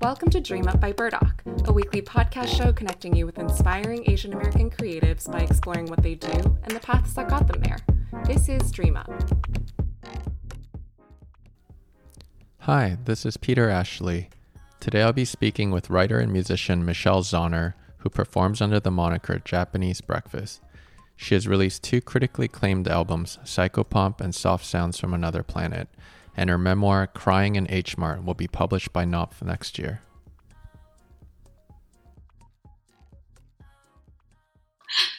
Welcome to Dream Up by Burdock, a weekly podcast show connecting you with inspiring Asian American creatives by exploring what they do and the paths that got them there. This is Dream Up. Hi, this is Peter Ashley. Today I'll be speaking with writer and musician Michelle Zahner, who performs under the moniker Japanese Breakfast. She has released two critically acclaimed albums, Psychopomp and Soft Sounds from Another Planet, and her memoir, Crying in H Mart, will be published by Knopf next year.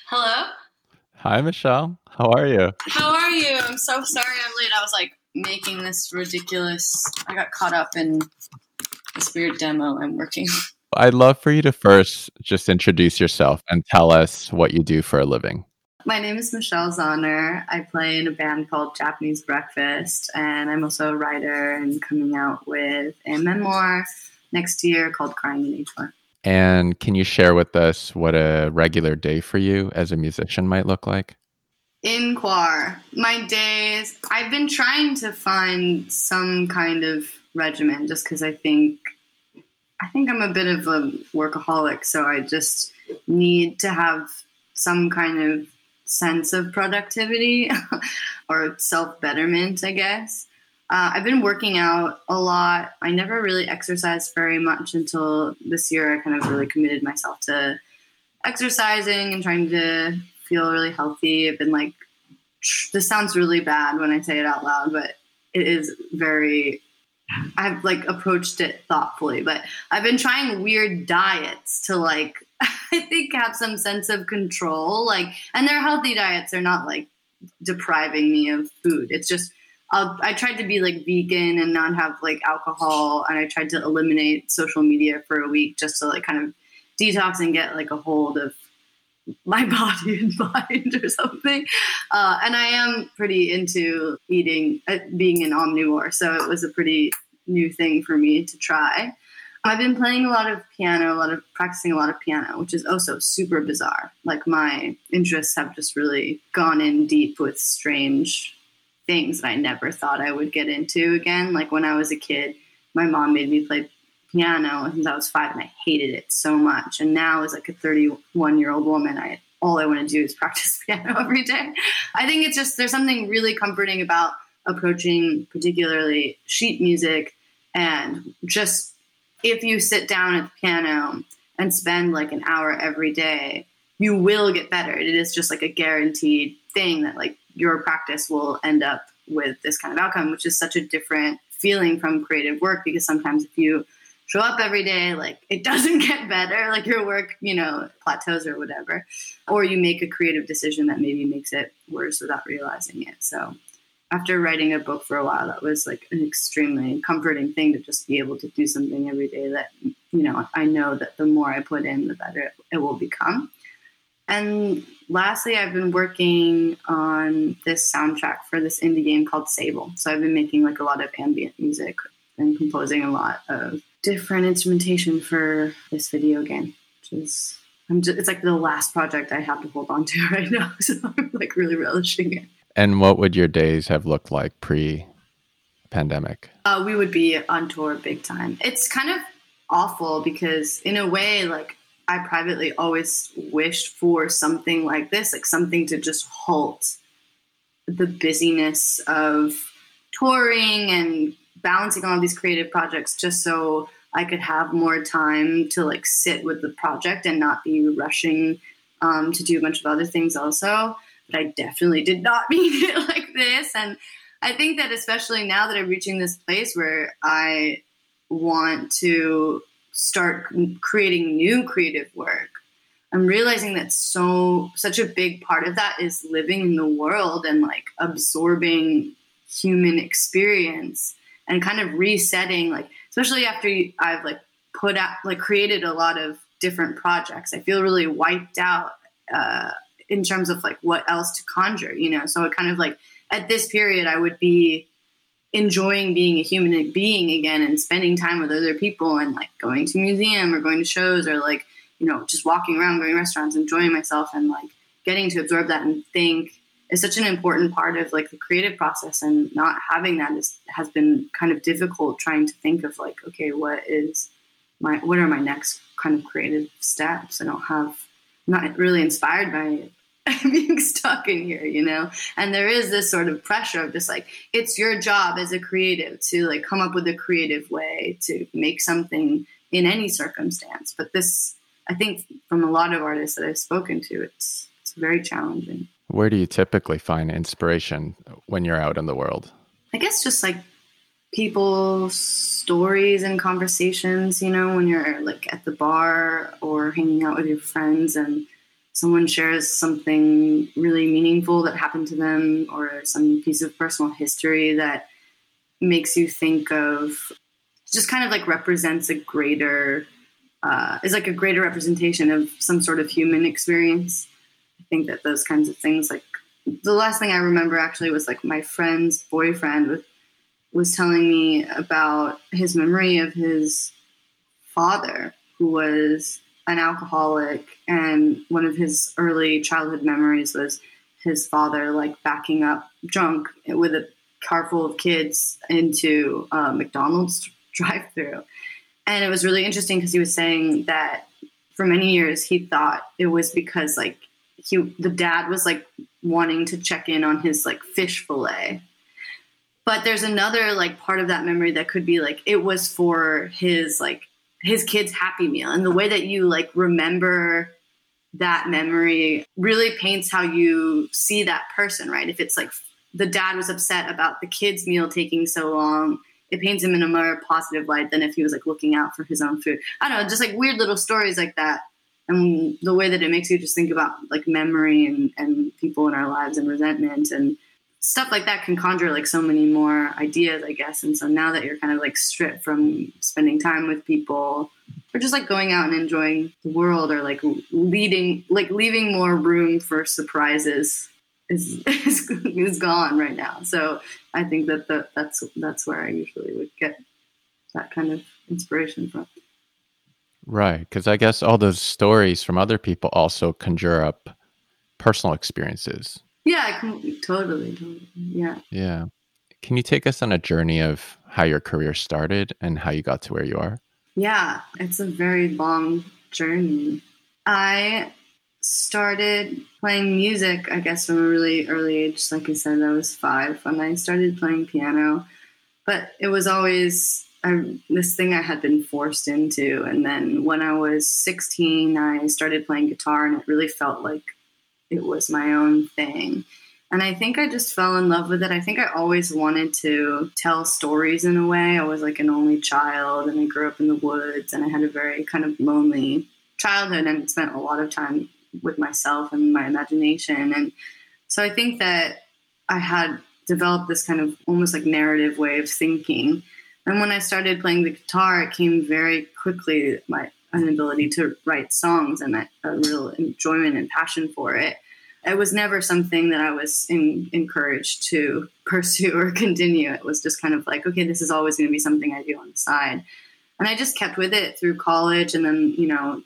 Hello? Hi, Michelle. How are you? How are you? I'm so sorry I'm late. I was like making this ridiculous... I got caught up in this weird demo I'm working on. I'd love for you to first just introduce yourself and tell us what you do for a living. My name is Michelle Zahner. I play in a band called Japanese Breakfast, and I'm also a writer and coming out with a memoir next year called Crying in H Mart. And can you share with us what a regular day for you as a musician might look like? In choir, my days, I've been trying to find some kind of regimen just because I think I'm a bit of a workaholic, so I just need to have some kind of sense of productivity or self-betterment, I guess. I've been working out a lot. I never really exercised very much until this year. I kind of really committed myself to exercising and trying to feel really healthy. I've been like, this sounds really bad when I say it out loud, but it is very, I've like approached it thoughtfully, but I've been trying weird diets to like, I think have some sense of control, like, and they're healthy diets. They're not like depriving me of food. It's just, I tried to be like vegan and not have like alcohol. And I tried to eliminate social media for a week just to like kind of detox and get like a hold of my body and mind or something. And I am pretty into eating, being an omnivore. So it was a pretty new thing for me to try. I've been playing practicing a lot of piano, which is also super bizarre. Like my interests have just really gone in deep with strange things that I never thought I would get into again. Like when I was a kid, my mom made me play piano since I was 5 and I hated it so much. And now as like a 31-year-old woman, all I want to do is practice piano every day. I think it's just, there's something really comforting about approaching particularly sheet music and just, if you sit down at the piano and spend like an hour every day, you will get better. It is just like a guaranteed thing that like your practice will end up with this kind of outcome, which is such a different feeling from creative work, because sometimes if you show up every day, like it doesn't get better, like your work, plateaus or whatever, or you make a creative decision that maybe makes it worse without realizing it. So after writing a book for a while, that was like an extremely comforting thing to just be able to do something every day that, I know that the more I put in, the better it will become. And lastly, I've been working on this soundtrack for this indie game called Sable. So I've been making like a lot of ambient music and composing a lot of different instrumentation for this video game, which is, it's like the last project I have to hold on to right now. So I'm like really relishing it. And what would your days have looked like pre-pandemic? We would be on tour big time. It's kind of awful because in a way, like I privately always wished for something like this, like something to just halt the busyness of touring and balancing all these creative projects just so I could have more time to like sit with the project and not be rushing to do a bunch of other things also. But I definitely did not mean it like this. And I think that especially now that I'm reaching this place where I want to start creating new creative work, I'm realizing that such a big part of that is living in the world and like absorbing human experience and kind of resetting, like, especially after I've like put out, like created a lot of different projects. I feel really wiped out, in terms of like what else to conjure, so it kind of like at this period, I would be enjoying being a human being again and spending time with other people and like going to museum or going to shows or like, just walking around, going to restaurants, enjoying myself and like getting to absorb that and think is such an important part of like the creative process. And not having that has been kind of difficult, trying to think of like, okay, what is what are my next kind of creative steps? I'm not really inspired by being stuck in here, you know? And there is this sort of pressure of just like, it's your job as a creative to like come up with a creative way to make something in any circumstance. But this, I think from a lot of artists that I've spoken to, it's very challenging. Where do you typically find inspiration when you're out in the world? I guess just like people's stories and conversations, you know, when you're like at the bar or hanging out with your friends and someone shares something really meaningful that happened to them or some piece of personal history that makes you think of, just kind of like represents a greater, is like a greater representation of some sort of human experience. I think that those kinds of things, like the last thing I remember actually was like my friend's boyfriend was telling me about his memory of his father, who was an alcoholic, and one of his early childhood memories was his father like backing up drunk with a car full of kids into McDonald's drive-through. And it was really interesting because he was saying that for many years he thought it was because like the dad was like wanting to check in on his like fish fillet. But there's another like part of that memory that could be like it was for his kid's Happy Meal, and the way that you like remember that memory really paints how you see that person, right? If it's like the dad was upset about the kid's meal taking so long, it paints him in a more positive light than if he was like looking out for his own food. I don't know, just like weird little stories like that. And the way that it makes you just think about like memory and people in our lives and resentment and stuff like that can conjure like so many more ideas, I guess. And so now that you're kind of like stripped from spending time with people or just like going out and enjoying the world or like leaving more room for surprises is gone right now. So I think that that's where I usually would get that kind of inspiration from. Right, because I guess all those stories from other people also conjure up personal experiences. Yeah, totally. Yeah. Yeah. Can you take us on a journey of how your career started and how you got to where you are? Yeah, it's a very long journey. I started playing music, I guess, from a really early age. Like I said, I was 5 when I started playing piano, but it was always this thing I had been forced into. And then when I was 16, I started playing guitar, and it really felt like it was my own thing. And I think I just fell in love with it. I think I always wanted to tell stories in a way. I was like an only child, and I grew up in the woods, and I had a very kind of lonely childhood and spent a lot of time with myself and my imagination. And so I think that I had developed this kind of almost like narrative way of thinking. And when I started playing the guitar, it came very quickly, an ability to write songs and a real enjoyment and passion for it. It was never something that I was encouraged to pursue or continue. It was just kind of like, okay, this is always going to be something I do on the side. And I just kept with it through college, and then, you know,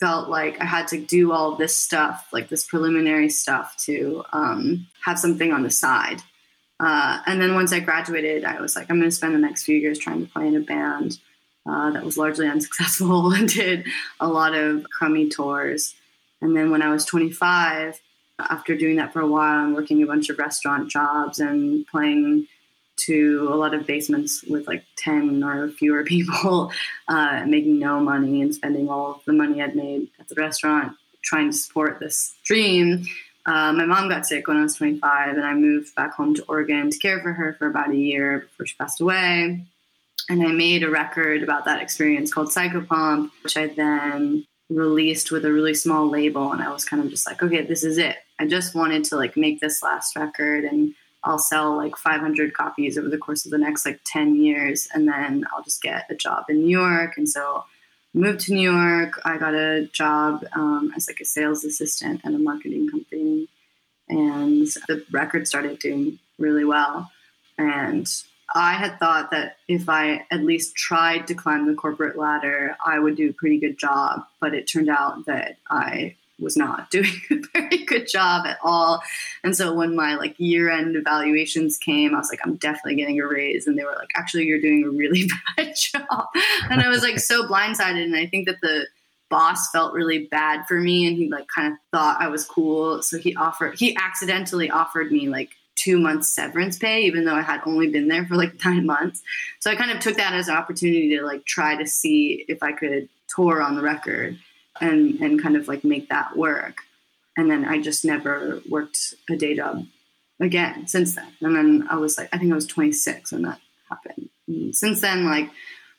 felt like I had to do all this stuff, like this preliminary stuff, to have something on the side. And then once I graduated, I was like, I'm going to spend the next few years trying to play in a band. That was largely unsuccessful and did a lot of crummy tours. And then when I was 25, after doing that for a while and working a bunch of restaurant jobs and playing to a lot of basements with like 10 or fewer people, making no money and spending all of the money I'd made at the restaurant trying to support this dream, my mom got sick when I was 25, and I moved back home to Oregon to care for her for about a year before she passed away. And I made a record about that experience called Psychopomp, which I then released with a really small label. And I was kind of just like, okay, this is it. I just wanted to like make this last record, and I'll sell like 500 copies over the course of the next like 10 years. And then I'll just get a job in New York. And so I moved to New York. I got a job as like a sales assistant at a marketing company. And the record started doing really well. And I had thought that if I at least tried to climb the corporate ladder, I would do a pretty good job. But it turned out that I was not doing a very good job at all. And so when my like year-end evaluations came, I was like, I'm definitely getting a raise. And they were like, actually, you're doing a really bad job. And I was like so blindsided. And I think that the boss felt really bad for me, and he like kind of thought I was cool. So he accidentally offered me like 2 months severance pay, even though I had only been there for like 9 months. So I kind of took that as an opportunity to like try to see if I could tour on the record and kind of like make that work. And then I just never worked a day job again since then. And then I was like, I think I was 26 when that happened. And since then, like,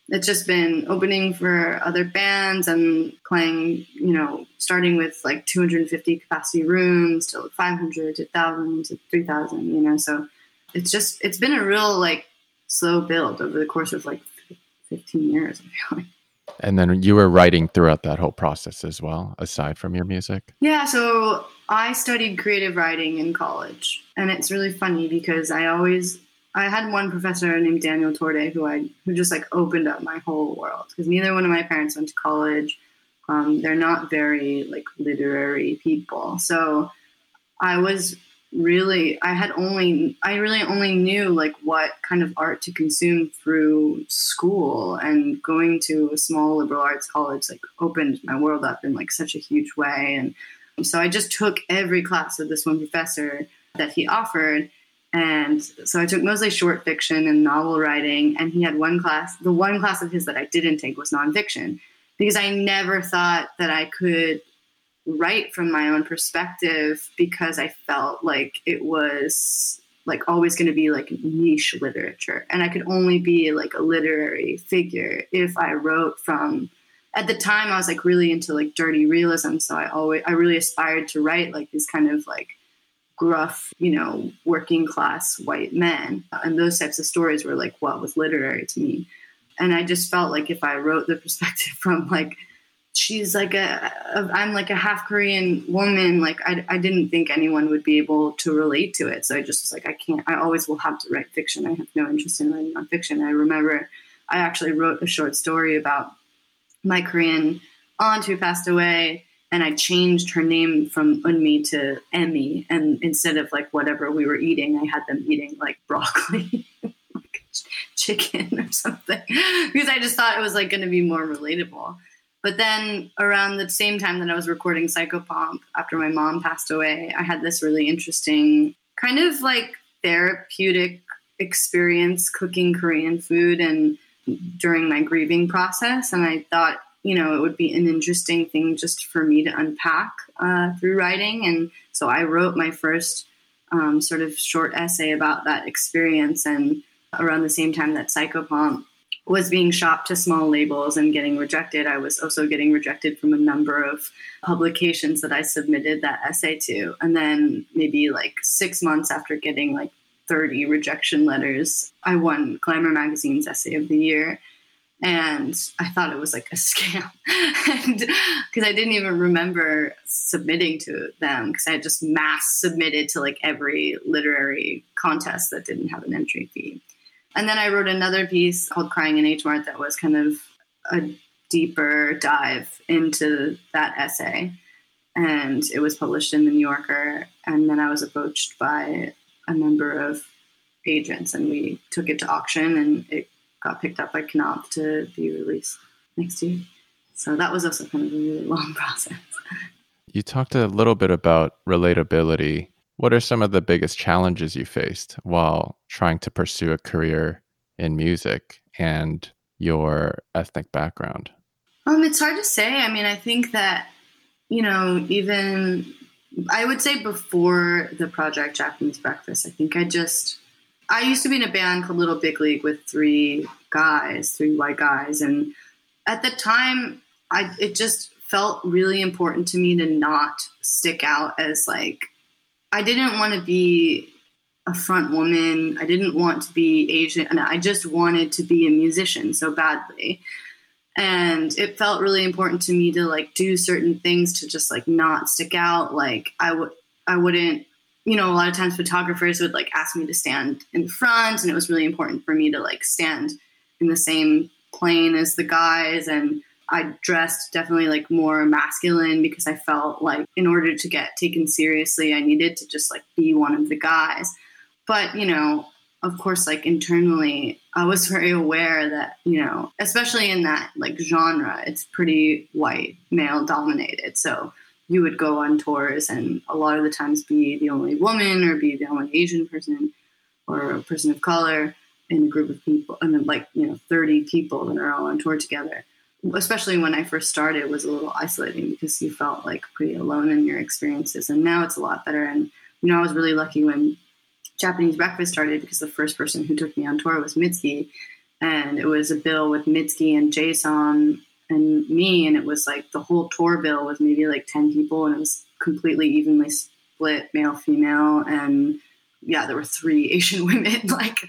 it's just been opening for other bands and playing, you know, starting with like 250 capacity rooms to 500 to 1,000 to 3,000, you know. So it's been a real like slow build over the course of like 15 years, I feel like. And then you were writing throughout that whole process as well, aside from your music? Yeah, so I studied creative writing in college. And it's really funny because I had one professor named Daniel Torde who just like opened up my whole world, because neither one of my parents went to college. They're not very like literary people. So I really only knew like what kind of art to consume through school, and going to a small liberal arts college like opened my world up in like such a huge way. And so I just took every class of this one professor that he offered. And so I took mostly short fiction and novel writing. And he had one class, the one class of his that I didn't take was nonfiction, because I never thought that I could write from my own perspective, because I felt like it was like always going to be like niche literature. And I could only be like a literary figure if I wrote from, at the time I was like really into like dirty realism. So I really aspired to write like these kind of like gruff, you know, working class white men. And those types of stories were like what was literary to me. And I just felt like if I wrote the perspective from like, she's like I'm like a half Korean woman, like I didn't think anyone would be able to relate to it. So I just was like, I always will have to write fiction. I have no interest in writing nonfiction. I remember I actually wrote a short story about my Korean aunt who passed away. And I changed her name from Unmi to Emmy. And instead of like whatever we were eating, I had them eating like broccoli, like chicken or something, because I just thought it was like going to be more relatable. But then around the same time that I was recording Psychopomp, after my mom passed away, I had this really interesting kind of like therapeutic experience cooking Korean food and during my grieving process. And I thought, you know, it would be an interesting thing just for me to unpack through writing. And so I wrote my first sort of short essay about that experience. And around the same time that Psychopomp was being shopped to small labels and getting rejected, I was also getting rejected from a number of publications that I submitted that essay to. And then maybe like 6 months after getting like 30 rejection letters, I won Glamour Magazine's Essay of the Year. And I thought it was like a scam, because I didn't even remember submitting to them, because I just mass submitted to like every literary contest that didn't have an entry fee. And then I wrote another piece called Crying in H Mart that was kind of a deeper dive into that essay. And it was published in the New Yorker. And then I was approached by a number of agents, and we took it to auction, and it got picked up by Knopf to be released next year. So that was also kind of a really long process. You talked a little bit about relatability. What are some of the biggest challenges you faced while trying to pursue a career in music and your ethnic background? It's hard to say. I mean, I think that, you know, even I would say before the project Japanese Breakfast, I think I used to be in a band called Little Big League with three white guys. And at the time, it just felt really important to me to not stick out as like, I didn't want to be a front woman. I didn't want to be Asian. And I just wanted to be a musician so badly. And it felt really important to me to like do certain things to just like not stick out. Like I wouldn't, you know, a lot of times photographers would like ask me to stand in front, and it was really important for me to like stand in the same plane as the guys. And I dressed definitely like more masculine because I felt like in order to get taken seriously, I needed to just like be one of the guys. But, you know, of course, like internally, I was very aware that, you know, especially in that like genre, it's pretty white, male dominated. So you would go on tours and a lot of the times be the only woman or be the only Asian person or a person of color in a group of people. And then like, you know, 30 people that are all on tour together. Especially when I first started, it was a little isolating because you felt like pretty alone in your experiences. And now it's a lot better. And, you know, I was really lucky when Japanese Breakfast started because the first person who took me on tour was Mitski. And it was a bill with Mitski and Jason and me. And it was like the whole tour bill was maybe like 10 people. And it was completely evenly split, male, female. And yeah, there were 3 Asian women. Like,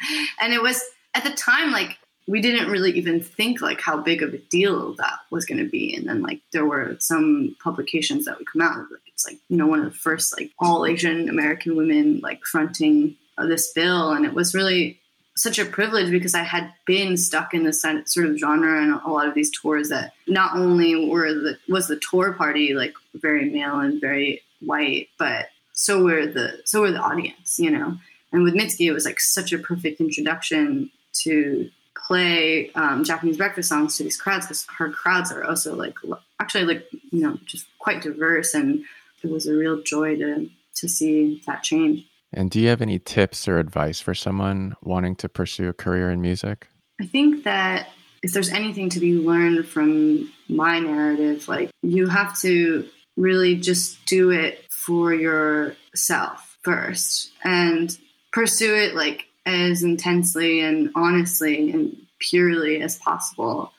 and it was at the time, like, we didn't really even think like how big of a deal that was going to be. And then like there were some publications that would come out. It's like, you know, one of the first like all Asian American women like fronting this bill. And it was really such a privilege because I had been stuck in this sort of genre and a lot of these tours that not only were was the tour party like very male and very white, but so were the audience, you know. And with Mitski, it was like such a perfect introduction to play Japanese Breakfast songs to these crowds because her crowds are also like actually like, you know, just quite diverse, and it was a real joy to see that change. And do you have any tips or advice for someone wanting to pursue a career in music? I think that if there's anything to be learned from my narrative, like you have to really just do it for yourself first and pursue it like as intensely and honestly and purely as possible.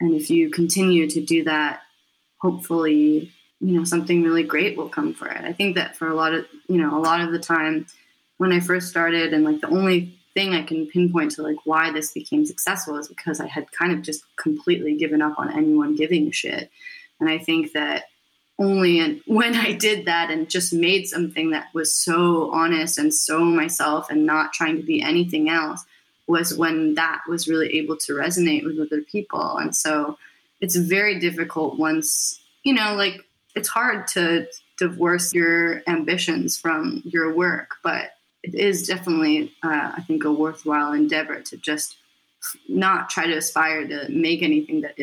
And if you continue to do that, hopefully, you know, something really great will come for it. I think that for a lot of the time when I first started, and like the only thing I can pinpoint to like why this became successful is because I had kind of just completely given up on anyone giving a shit. And I think that only when I did that and just made something that was so honest and so myself and not trying to be anything else was when that was really able to resonate with other people. And so it's very difficult once, you know, like it's hard to divorce your ambitions from your work, but it is definitely, I think, a worthwhile endeavor to just not try to aspire to make anything that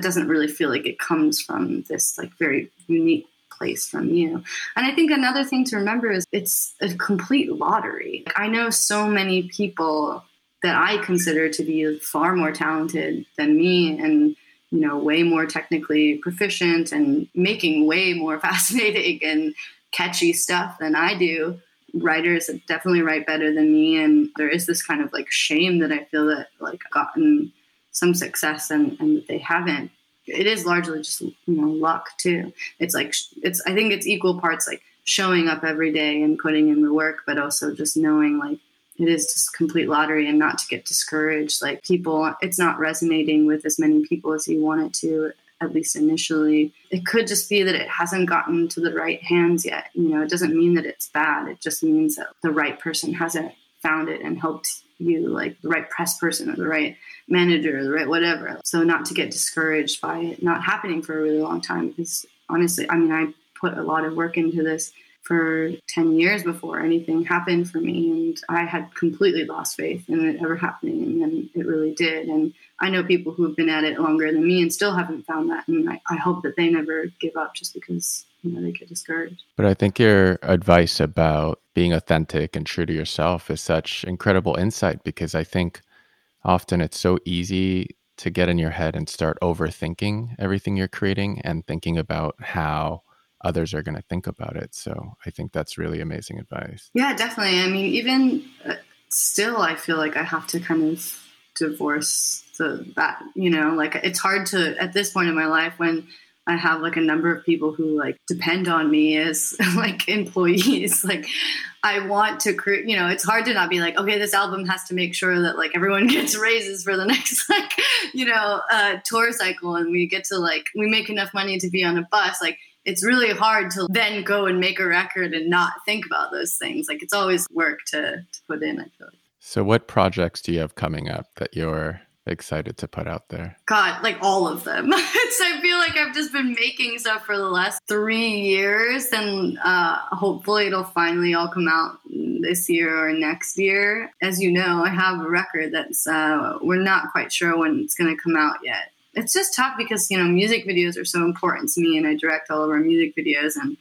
doesn't really feel like it comes from this like very unique place from you. And I think another thing to remember is it's a complete lottery. I know so many people that I consider to be far more talented than me and, you know, way more technically proficient and making way more fascinating and catchy stuff than I do. Writers definitely write better than me, and there is this kind of like shame that I feel that like gotten some success and that they haven't. It is largely just, you know, luck too. It's like I think it's equal parts like showing up every day and putting in the work, but also just knowing like it is just complete lottery and not to get discouraged. Like people, it's not resonating with as many people as you want it to, at least initially. It could just be that it hasn't gotten to the right hands yet. You know, it doesn't mean that it's bad. It just means that the right person hasn't found it and helped you, like the right press person or the right manager or the right whatever. So not to get discouraged by it not happening for a really long time, because honestly, I mean, I put a lot of work into this for 10 years before anything happened for me, and I had completely lost faith in it ever happening, and then it really did. And I know people who have been at it longer than me and still haven't found that, and I hope that they never give up just because, you know, they get discouraged. But I think your advice about being authentic and true to yourself is such incredible insight, because I think often it's so easy to get in your head and start overthinking everything you're creating and thinking about how others are going to think about it. So I think that's really amazing advice. Yeah, definitely. I mean, even still, I feel like I have to kind of divorce that, you know, like it's hard to, at this point in my life, when I have like a number of people who like depend on me as like employees, like I want to create, you know, it's hard to not be like, okay, this album has to make sure that like everyone gets raises for the next like, you know, tour cycle. And we get to like, we make enough money to be on a bus. Like, it's really hard to then go and make a record and not think about those things. Like it's always work to put in, I feel like. So what projects do you have coming up that you're excited to put out there? God, like all of them. So I feel like I've just been making stuff for the last 3 years, and hopefully it'll finally all come out this year or next year. As you know, I have a record that's we're not quite sure when it's going to come out yet. It's just tough because, you know, music videos are so important to me, and I direct all of our music videos, and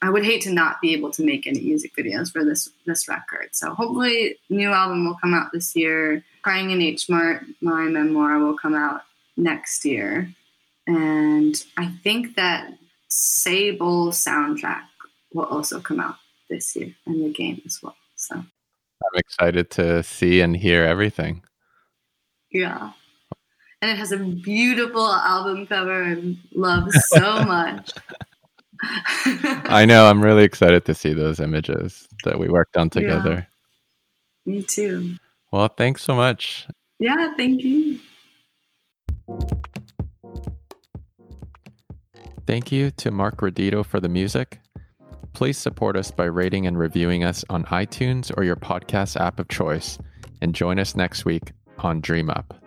I would hate to not be able to make any music videos for this record. So hopefully new album will come out this year. Crying in H Mart, my memoir, will come out next year. And I think that Sable soundtrack will also come out this year, and the game as well. So I'm excited to see and hear everything. Yeah. And it has a beautiful album cover I love so much. I know. I'm really excited to see those images that we worked on together. Yeah, me too. Well, thanks so much. Yeah, thank you. Thank you to Mark Rodito for the music. Please support us by rating and reviewing us on iTunes or your podcast app of choice. And join us next week on Dream Up.